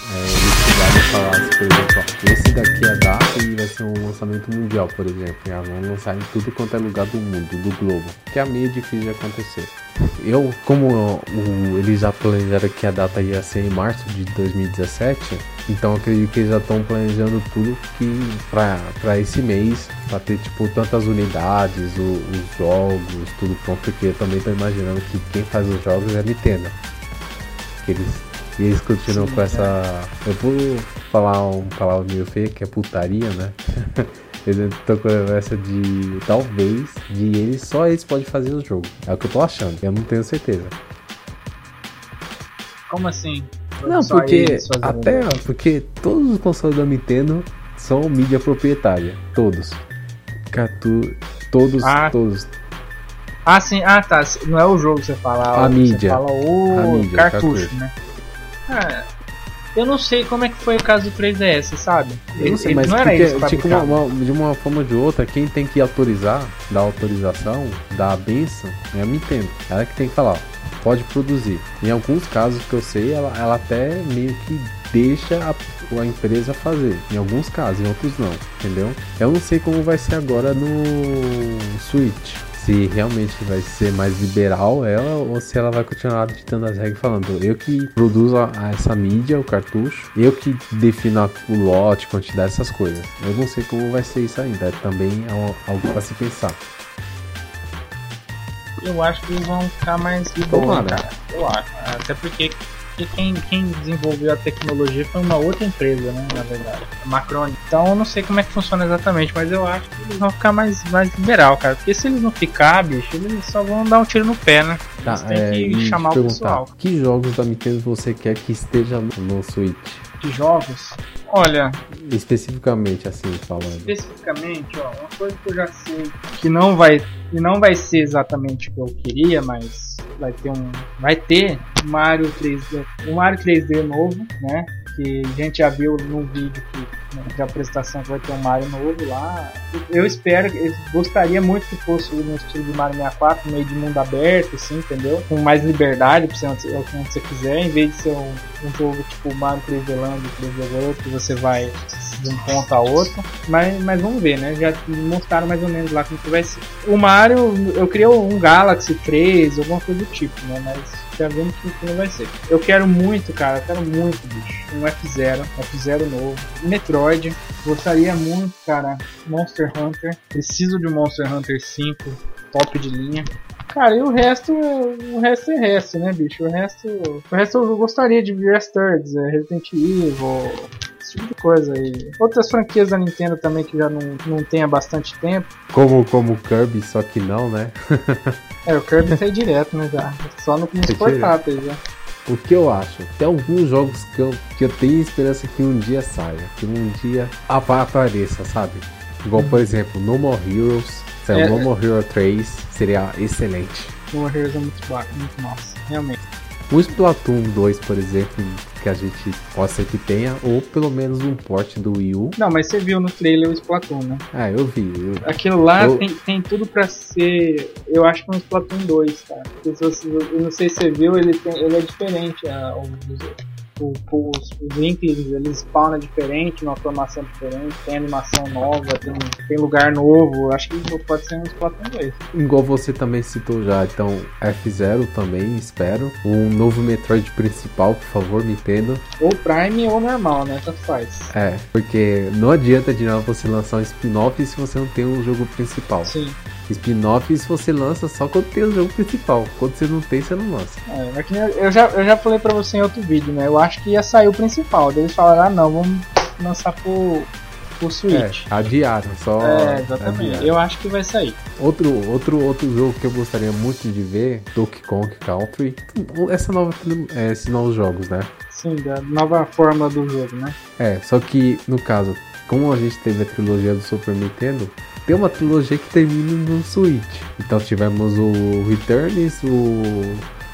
chegaram a falar, por exemplo, ó, esse daqui é data e vai ser um lançamento mundial, por exemplo, já vão lançar em tudo quanto é lugar do mundo, do globo, que a meio difícil de acontecer. Eu, como o, eles já planejaram que a data ia ser em março de dois mil e dezessete, então eu acredito que eles já estão planejando tudo que para esse mês, para ter tipo tantas unidades, o, os jogos, tudo pronto, porque eu também estou imaginando que quem faz os jogos é a Nintendo. Que eles, e eles continuam Sim, com essa... Eu vou falar um palavra meio feia, que é putaria, né? Eles estão com essa de... Talvez, de eles, só eles podem fazer o jogo. É o que eu tô achando, eu não tenho certeza. Como assim? Não, só porque... Até, ó, porque todos os consoles da Nintendo são mídia proprietária. Todos. Catu... Todos, ah. todos... Ah, sim, ah tá, não é o jogo que você fala, a mídia. Você fala o mídia, cartucho, cartucho, né? Ah, eu não sei como é que foi o caso do três D S, sabe? Eu não sei, mas não era isso que tipo, uma, uma, de uma forma ou de outra, quem tem que autorizar, dar autorização, dar a benção, é a Nintendo. Ela que tem que falar, ó, pode produzir. Em alguns casos que eu sei, ela, ela até meio que deixa a, a empresa fazer. Em alguns casos, em outros não, entendeu? Eu não sei como vai ser agora no Switch. Se realmente vai ser mais liberal ela, ou se ela vai continuar ditando as regras falando, eu que produzo a, a essa mídia, o cartucho, eu que defino a, o lote, quantidade, essas coisas. Eu não sei como vai ser isso ainda, também é algo para se pensar. Eu acho que eles vão ficar mais liberais, cara. Eu acho, até porque quem, quem desenvolveu a tecnologia foi uma outra empresa, né, na verdade, a Macron. Então eu não sei como é que funciona exatamente, mas eu acho que eles vão ficar mais, mais liberal, cara. Porque se eles não ficar, bicho, eles só vão dar um tiro no pé, né? Tá, eles têm é, que chamar o pessoal. Que jogos da Nintendo você quer que esteja no Switch? De jogos? Olha... Especificamente, assim, falando. Especificamente, ó, uma coisa que eu já sei que não vai, que não vai ser exatamente o que eu queria, mas vai ter um... Vai ter um Mario três D, um Mario três D novo, né? Que a gente já viu num vídeo que, de apresentação, que vai ter um Mario novo lá. Eu espero, eu gostaria muito que fosse no estilo de Mario sessenta e quatro, meio de mundo aberto, assim, entendeu? Com mais liberdade, pra você onde, onde você quiser, em vez de ser um, um jogo tipo Mario três D Land, três D World, que você vai de um ponto a outro. Mas, mas vamos ver, né? Já mostraram mais ou menos lá como que vai ser. O Mario, eu criei um Galaxy três, alguma coisa do tipo, né? Mas... já vemos que não vai ser. Eu quero muito, cara, eu quero muito, bicho. Um F-Zero, F-Zero novo. Metroid, gostaria muito, cara. Monster Hunter, preciso de um Monster Hunter cinco, top de linha. Cara, e o resto, o resto é resto, né, bicho? O resto, o resto eu gostaria de ver as thirds, é Resident Evil, esse tipo de coisa aí. Outras franquias da Nintendo também que já não, não tem há bastante tempo. Como, como o Kirby, só que não, né? É, o Kirby sai direto, né, já. Só no portátil, já. O que eu acho? Tem alguns jogos que eu, que eu tenho esperança que um dia saia, que um dia apareça, sabe? Igual, por exemplo, No More Heroes. Se é, é, No More Heroes três seria excelente. No More Heroes é muito bom, muito nossa, realmente. O Splatoon dois, por exemplo, que a gente possa ser que tenha, ou pelo menos um port do Wii U. Não, mas você viu no trailer o Splatoon, né? Ah, eu vi. Eu... Aquilo lá eu... tem, tem tudo pra ser, eu acho que um Splatoon dois, cara. Eu não sei se você viu, ele, tem, ele é diferente ao dos outros. O, os, os linklings, eles spawnam diferente, uma formação diferente, tem animação nova, tem, tem lugar novo. Acho que pode ser um Splatoon dois. Igual você também citou já, então F-Zero também, espero. Um novo Metroid principal, por favor, Nintendo. Ou Prime ou normal, né? Tanto faz. É, porque não adianta de novo você lançar um spin-off se você não tem um jogo principal. Sim. Spin-offs você lança só quando tem o jogo principal. Quando você não tem, você não lança. É, eu, já, eu já falei pra você em outro vídeo, né? Eu acho que ia sair o principal. Eles falaram, ah não, vamos lançar pro, pro Switch. É, adiaram, só. É, exatamente. Adiaram. Eu acho que vai sair. Outro, outro, outro jogo que eu gostaria muito de ver, Donkey Kong Country. Essa nova, esses novos jogos, né? Sim, da nova forma do jogo, né? É, só que no caso, como a gente teve a trilogia do Super Nintendo, tem uma trilogia que termina no Switch. Então tivemos o Returns, o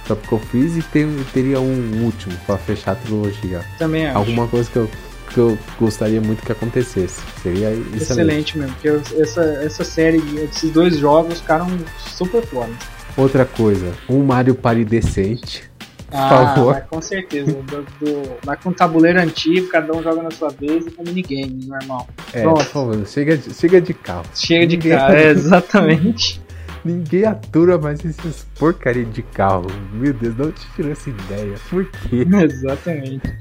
Tropical Freeze e ter, teria um último para fechar a trilogia. Também acho. Alguma coisa que eu, que eu gostaria muito que acontecesse. Seria excelente. Excelente mesmo, porque eu, essa, essa série, esses dois jogos ficaram super foda. Outra coisa, um Mario Party decente. Ah, mas com certeza. Do, do, mas com tabuleiro antigo, cada um joga na sua vez e com minigame, normal. É, por favor, chega de, chega de carro. Chega de carro, é, exatamente. Ninguém atura mais essas porcaria de carro. Meu Deus, não te tirou essa ideia. Por quê? Exatamente.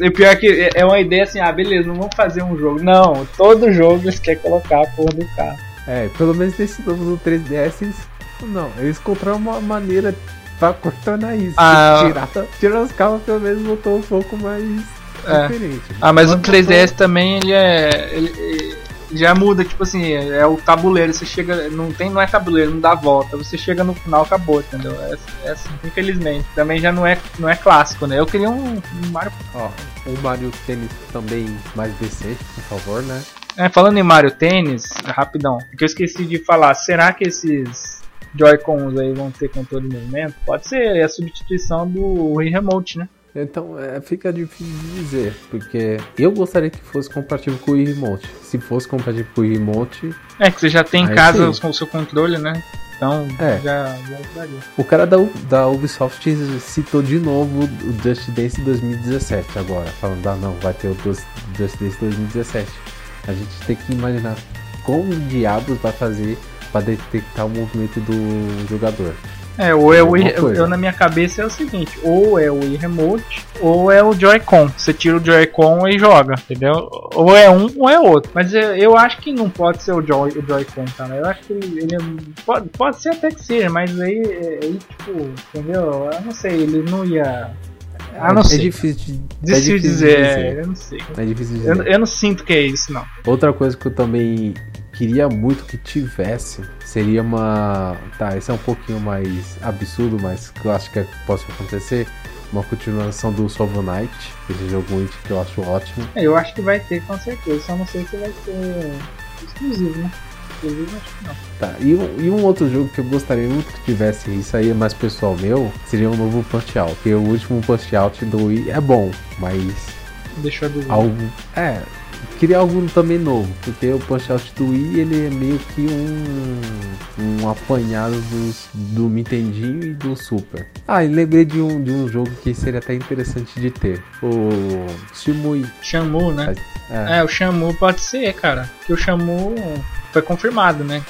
E pior que é uma ideia assim, ah, beleza, não vamos fazer um jogo. Não, todo jogo eles querem colocar a porra do carro. É, pelo menos nesse novo três D S, eles, não, eles encontraram uma maneira pra contornar isso. Ah, tirar, tirar os carros pelo menos voltou um pouco mais é. diferente. Ah, mas o três D S foi... também, ele é... Ele, ele... já muda, tipo assim, é o tabuleiro, você chega, não tem, não é tabuleiro, não dá volta, você chega no final, acabou, entendeu? É, é assim, infelizmente. Também já não é, não é clássico, né? Eu queria um, um Mario... Ó, um Mario Tênis também mais decente, por favor, né? É, falando em Mario Tênis, rapidão, porque eu esqueci de falar, será que esses Joy-Cons aí vão ter controle de movimento? Pode ser a substituição do Wii Remote, né? Então é, fica difícil de dizer, porque eu gostaria que fosse compatível com o Wii Remote. Se fosse compatível com o Wii Remote... É, que você já tem em casa sim. Com o seu controle, né? Então é. já, já ajudaria. O cara da, da Ubisoft citou de novo o Just Dance dois mil e dezessete agora, falando, ah não, vai ter o Just Dance dois mil e dezessete. A gente tem que imaginar como diabos vai fazer para detectar o movimento do jogador. É, ou é o Wii, eu na minha cabeça é o seguinte, ou é o Wii Remote ou é o Joy-Con, você tira o Joy-Con e joga, entendeu? Ou é um ou é outro, mas eu, eu acho que não pode ser o, Joy, o Joy-Con, cara, eu acho que ele, ele é, pode, pode ser até que seja, mas aí, aí tipo, entendeu? Eu não sei, ele não ia... Ah, não é, sei. É difícil de, é difícil de dizer, dizer, eu não sei. É difícil de dizer. Eu, eu não sinto que é isso, não. Outra coisa que eu também... queria muito que tivesse, seria uma... Tá, esse é um pouquinho mais absurdo, mas eu acho que possa acontecer. Uma continuação do Shovel Knight, esse jogo indie que eu acho ótimo. É, eu acho que vai ter, com certeza, só não sei se vai ser exclusivo, né? Exclusivo, acho que não. Tá, e, e um outro jogo que eu gostaria muito que tivesse, isso aí é mais pessoal meu, seria um novo Punch-Out. Porque o último Punch-Out do Wii é bom, mas... deixou de ver. Algo... é... queria algo também novo, porque o Punch-Out do Wii, ele é meio que um, um apanhado dos, do Nintendinho e do Super. Ah, e lembrei de um, de um jogo que seria até interessante de ter, o Shenmue. Shenmue, né? É, é o Shenmue pode ser, cara, porque o Shenmue foi confirmado, né?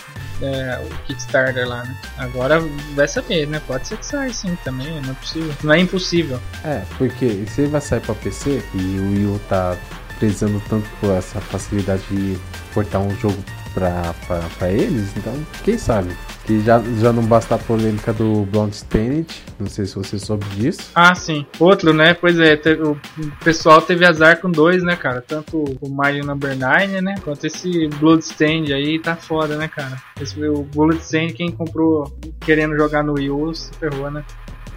É, o Kickstarter lá, né? Agora vai saber, né? Pode ser que saia sim também, não é possível. Não é impossível. É, porque se vai sair pra P C e o Wii U tá... prezando tanto por essa facilidade de portar um jogo pra, pra, pra eles, então quem sabe? Que já, já não basta a polêmica do Bloodstain, não sei se você soube disso. Ah, sim. Outro, né? Pois é, teve, o pessoal teve azar com dois, né, cara? Tanto o Mario Number nove, né? Quanto esse Bloodstain aí, tá foda, né, cara? Esse, o Bloodstain, quem comprou querendo jogar no Wii U, se ferrou, né?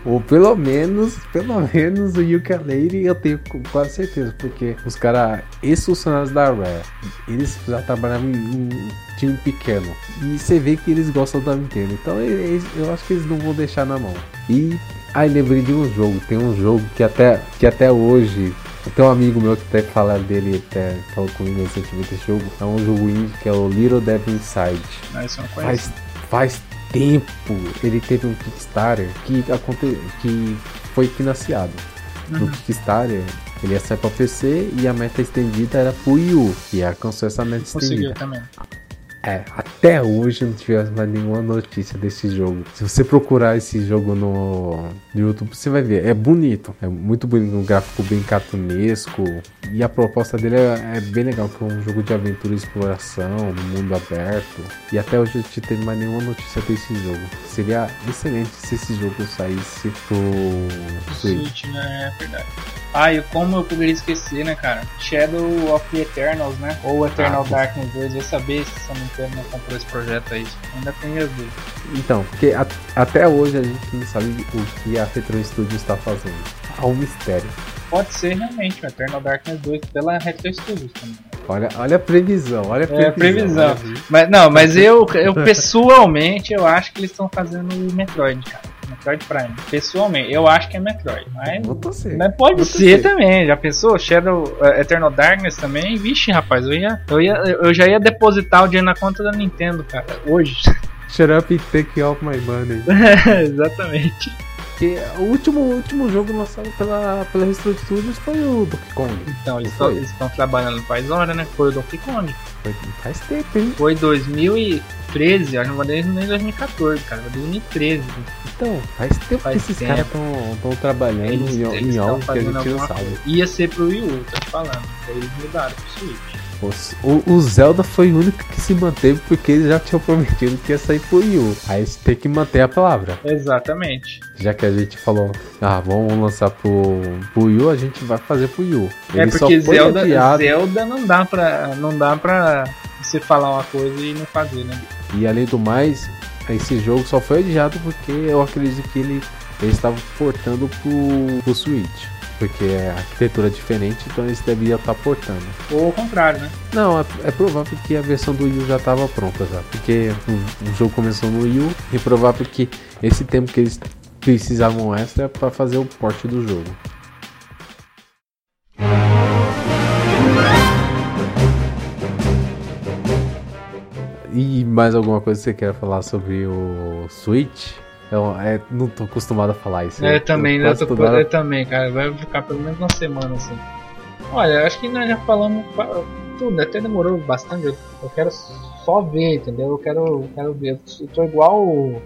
Ou pelo menos, pelo menos o ukulele eu tenho quase certeza, porque os caras ex-funcionários da Rare, eles já trabalhavam em um time pequeno. E você vê que eles gostam da Nintendo, então eles, eu acho que eles não vão deixar na mão. E aí lembrei de um jogo, tem um jogo que até, que até hoje, tem um amigo meu que até fala dele, até falou comigo recentemente esse jogo, é um jogo indie que é o Little Devil Inside. Ah, isso é uma coisa. Faz, faz tempo, ele teve um Kickstarter que, aconte... que foi financiado. Uhum. No Kickstarter ele ia sair pra P C e a meta estendida era pro Wii U, e alcançou essa meta conseguiu estendida. Conseguiu também. É, até hoje não tivemos mais nenhuma notícia desse jogo. Se você procurar esse jogo no, no YouTube, você vai ver. É bonito, é muito bonito, um gráfico bem cartunesco. E a proposta dele é, é bem legal, que é um jogo de aventura e exploração, mundo aberto. E até hoje não tivemos mais nenhuma notícia desse jogo. Seria excelente se esse jogo saísse pro Switch, né? É verdade. Ah, e como eu poderia esquecer, né, cara? Shadow of the Eternals, né? Ou Eternal ah, Darkness dois, vai saber se essa Nintendo não comprou esse projeto aí. Ainda tem as dúvidas. Então, porque a, até hoje a gente não sabe o que a Retro Studios está fazendo. Há um mistério. Pode ser realmente o Eternal Darkness dois pela Retro Studios também. Olha, olha a previsão, olha a previsão. É a previsão. Olha a... Mas, não, mas eu, eu pessoalmente eu acho que eles estão fazendo o Metroid, cara. Metroid Prime. Pessoalmente, eu acho que é Metroid, mas, vou torcer, mas pode vou ser torcer. Também. Já pensou? Shadow uh, Eternal Darkness também? Vixe, rapaz, eu, ia, eu, ia, eu já ia depositar o dinheiro na conta da Nintendo, cara, hoje. Shut up and take off my money. É, exatamente. Porque o último, último jogo lançado pela, pela Retro Studios foi o Donkey Kong. Então, eles estão trabalhando faz hora, né? Foi o Donkey Kong. Foi faz tempo, hein? Foi dois mil e treze, acho que não vai nem dois mil e quatorze, cara. Foi dois mil e treze. Então, faz tempo faz que esses tempo. caras estão trabalhando eles, em, eles em algo que a gente não sabe. Ia ser pro Wii U, tá te falando. Aí eles mudaram pro Switch. O, o Zelda foi o único que se manteve porque eles já tinham prometido que ia sair pro Wii U. Aí você tem que manter a palavra. Exatamente. Já que a gente falou, ah, vamos lançar pro, pro Wii U, a gente vai fazer pro Wii U. Ele é porque só Zelda, Zelda não dá pra, não dá pra você falar uma coisa e não fazer, né? E além do mais, esse jogo só foi adiado porque eu acredito que ele, ele estava portando pro, pro Switch. Porque é arquitetura diferente, então eles deviam estar portando. Ou ao contrário, né? Não, é, é provável que a versão do Wii U já estava pronta já. Porque o, o jogo começou no Wii U e é provável que esse tempo que eles precisavam extra para fazer o port do jogo. E mais alguma coisa que você quer falar sobre o Switch? Eu é, não tô acostumado a falar isso. Eu, eu também, eu, tô, toda... eu também, cara. Vai ficar pelo menos uma semana assim. Olha, acho que nós já falamos tudo, até demorou bastante. Eu, eu quero só ver, entendeu? Eu quero, eu quero ver. Eu tô igual.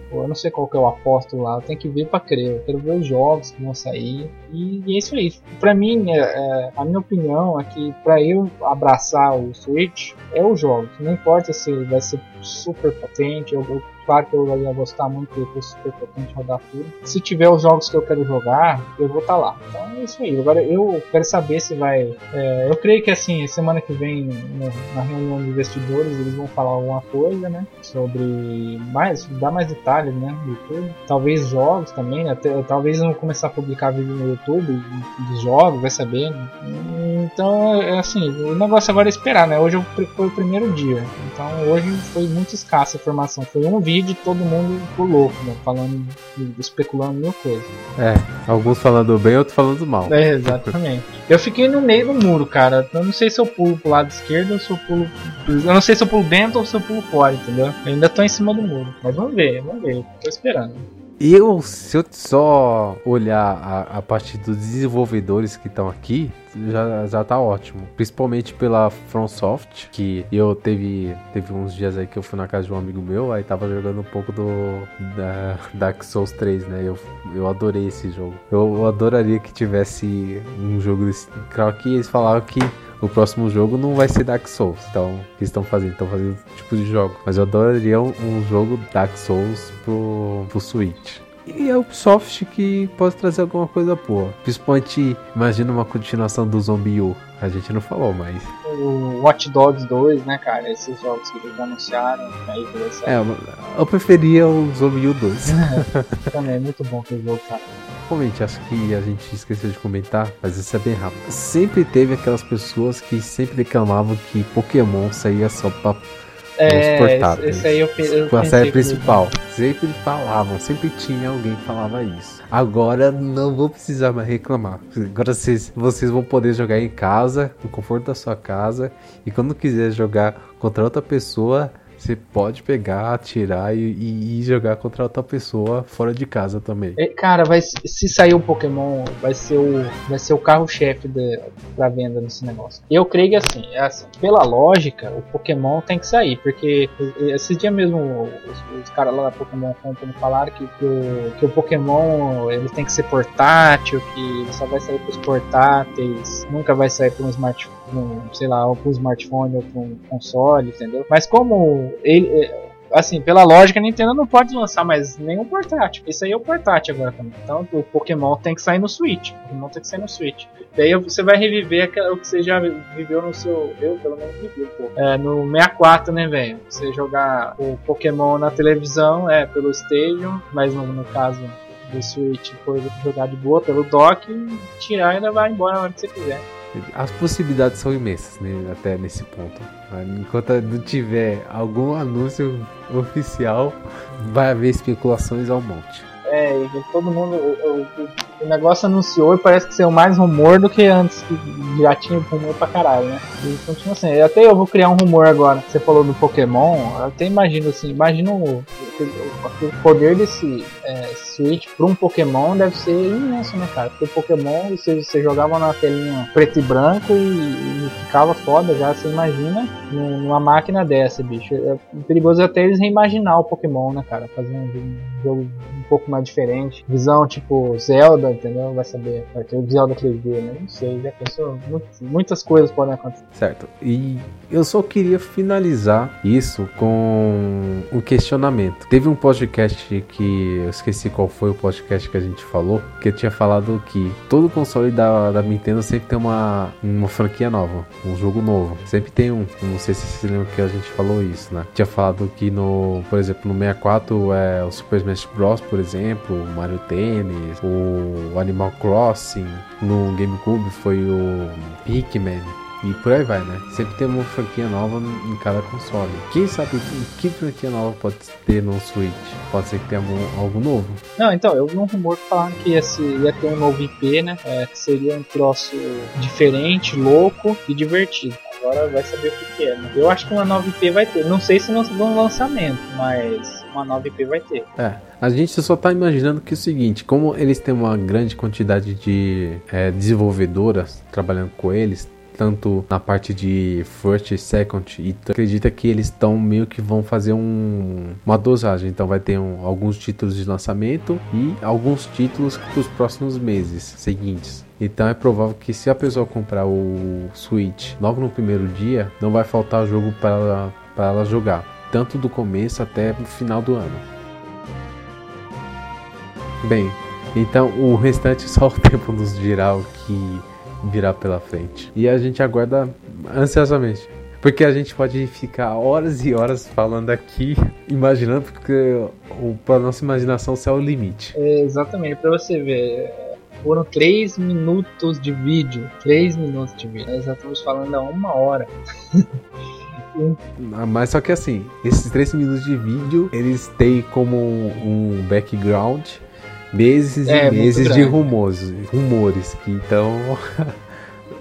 Eu não sei qual que eu aposto lá. Eu tenho que ver pra crer. Eu quero ver os jogos que vão sair. E, e é isso aí. Pra mim, é, é, a minha opinião é que pra eu abraçar o Switch é os jogos. Não importa se vai ser super potente ou. Eu, claro que eu ia gostar muito de ter super potente rodar tudo. Se tiver os jogos que eu quero jogar, eu vou estar lá. Então é isso aí. Agora eu quero saber se vai... É, eu creio que assim, semana que vem, né, na reunião de investidores, eles vão falar alguma coisa, né? Sobre... mais, dar mais detalhes, né? No YouTube. Talvez jogos também, né? Talvez vão começar a publicar vídeo no YouTube dos jogos, vai saber. Então, é assim, o negócio agora é esperar, né? Hoje foi o primeiro dia. Então hoje foi muito escassa a informação. Foi um vídeo de todo mundo ficou louco, né? Falando, especulando mil coisas. É, alguns falando bem, outros falando mal. É, exatamente. Eu fiquei no meio do muro, cara. Eu não sei se eu pulo pro lado esquerdo ou se eu pulo... Eu não sei se eu pulo dentro ou se eu pulo fora, entendeu? Eu ainda tô em cima do muro. Mas vamos ver, vamos ver. Tô esperando. Eu, se eu só olhar a, a parte dos desenvolvedores que estão aqui, já, já tá ótimo. Principalmente pela From Software, que eu teve, teve uns dias aí que eu fui na casa de um amigo meu, aí tava jogando um pouco do da, Dark Souls três, né? Eu, eu adorei esse jogo. Eu, eu adoraria que tivesse um jogo desse. Claro que eles falaram que o próximo jogo não vai ser Dark Souls, então eles estão fazendo, estão fazendo outro tipo de jogo. Mas eu adoraria um, um jogo Dark Souls pro, pro Switch. E a Ubisoft que pode trazer alguma coisa boa. Principalmente, imagina uma continuação do Zombie U. A gente não falou, mas... O Watch Dogs dois, né, cara? Esses jogos que eles anunciaram. Aí é, eu preferia o Zombie U dois. É, também é muito bom que o jogo, cara. Comente, acho que a gente esqueceu de comentar, mas isso é bem rápido. Sempre teve aquelas pessoas que sempre reclamavam que Pokémon saía só pra... É, esse aí eu, eu com a série principal. Que... Sempre falavam, sempre tinha alguém que falava isso. Agora não vou precisar mais reclamar. Agora vocês, vocês vão poder jogar em casa, no conforto da sua casa. E quando quiser jogar contra outra pessoa, você pode pegar, atirar e, e, e jogar contra outra pessoa fora de casa também. É, cara, vai, se sair um Pokémon, vai ser o, vai ser o carro-chefe da venda nesse negócio. Eu creio que assim, é assim, pela lógica, o Pokémon tem que sair, porque esses dias mesmo os, os caras lá da Pokémon Company falaram que, que, o, que o Pokémon ele tem que ser portátil, que ele só vai sair pros portáteis, nunca vai sair para um smartphone. Um, sei lá, ou para um smartphone ou para um console, entendeu? Mas como ele, assim, pela lógica, a Nintendo não pode lançar mais nenhum portátil. Isso aí é o portátil agora também. Então o Pokémon tem que sair no Switch. O Pokémon tem que sair no Switch. Daí você vai reviver o que você já viveu no seu... Eu, pelo menos, vivi um pouco. É, no sessenta e quatro, né, velho? Você jogar o Pokémon na televisão, é, pelo Stadium, mas no, no caso... do Switch for jogar de boa pelo dock e tirar e ainda vai embora na hora que você quiser. As possibilidades são imensas, né? Até nesse ponto. Enquanto não tiver algum anúncio oficial, vai haver especulações ao monte. É, e todo mundo... Eu, eu, eu... O negócio anunciou e parece que saiu mais rumor do que antes, que já tinha rumor pra caralho, né? E continua assim. Até eu vou criar um rumor agora. Você falou do Pokémon, eu até imagino assim, imagino o, o, o poder desse é, Switch pra um Pokémon deve ser imenso, né, cara? Porque Pokémon, você, você jogava na telinha preto e branco e, e ficava foda já, você imagina, numa máquina dessa, bicho. É perigoso até eles reimaginar o Pokémon, né, cara? Fazer um, um jogo um pouco mais diferente. Visão tipo Zelda, entendeu? Vai saber. Vai ter o Zelda três D, né? Não sei, já pensou? Muitas coisas podem acontecer. Certo. E eu só queria finalizar isso com um questionamento. Teve um podcast que... eu esqueci qual foi o podcast que a gente falou, que eu tinha falado que todo console da, da Nintendo sempre tem uma, uma franquia nova, um jogo novo. Sempre tem um. Não sei se vocês lembram que a gente falou isso, né? Tinha falado que no... por exemplo, no sessenta e quatro é o Super Smash Bros, por exemplo, o Mario Tennis, o o Animal Crossing, no GameCube foi o Pikmin, e por aí vai, né? Sempre tem uma franquia nova em cada console. Quem sabe que franquia nova pode ter no Switch? Pode ser que tenha algum, algo novo. Não, então, eu vi um rumor falando que ia, se, ia ter um novo I P, né? É, que seria um troço diferente, louco e divertido. Agora vai saber o que, que é, né? Eu acho que uma nova I P vai ter. Não sei se não no lançamento, mas uma nova I P vai ter. É. A gente só tá imaginando que é o seguinte, como eles têm uma grande quantidade de é, desenvolvedoras trabalhando com eles, tanto na parte de first, second, e tu acredita que eles estão meio que vão fazer um, uma dosagem. Então vai ter um, alguns títulos de lançamento e alguns títulos para os próximos meses seguintes. Então é provável que se a pessoa comprar o Switch logo no primeiro dia, não vai faltar jogo para ela jogar, tanto do começo até o final do ano. Bem, então o restante só o tempo nos dirá o que virar pela frente. E a gente aguarda ansiosamente, porque a gente pode ficar horas e horas falando aqui, imaginando, porque para nossa imaginação o céu é o limite. É, exatamente, para você ver, foram três minutos de vídeo, três minutos de vídeo, nós já estamos falando há uma hora. Mas só que assim, esses três minutos de vídeo, eles têm como um background meses é, e meses de rumores, rumores que então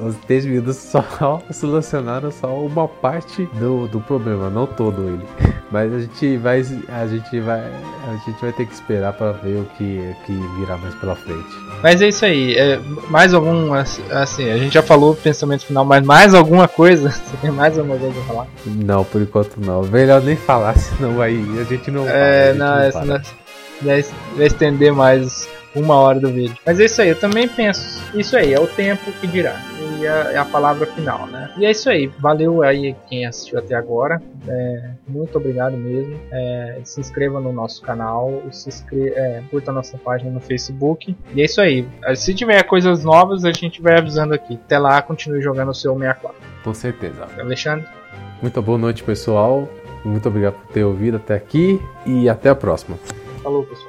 os três minutos só solucionaram só uma parte do, do problema, não todo ele. Mas a gente vai a gente vai a gente vai ter que esperar para ver o que, que virá mais pela frente. Mas é isso aí. É, mais algum assim, a gente já falou o pensamento final, mas mais alguma coisa? Você tem mais alguma coisa a falar? Não, por enquanto não. Melhor nem falar, senão aí a gente não. É, fala, não. Vai estender mais uma hora do vídeo. Mas é isso aí, eu também penso. Isso aí, é o tempo que dirá. E a, é a palavra final, né? E é isso aí, valeu aí quem assistiu até agora. É, muito obrigado mesmo. É, se inscreva no nosso canal, se inscreva, é, curta a nossa página no Facebook. E é isso aí, se tiver coisas novas, a gente vai avisando aqui. Até lá, continue jogando o seu sessenta e quatro. Com certeza. Alexandre? Muito boa noite, pessoal. Muito obrigado por ter ouvido até aqui. E até a próxima. Falou, pessoal.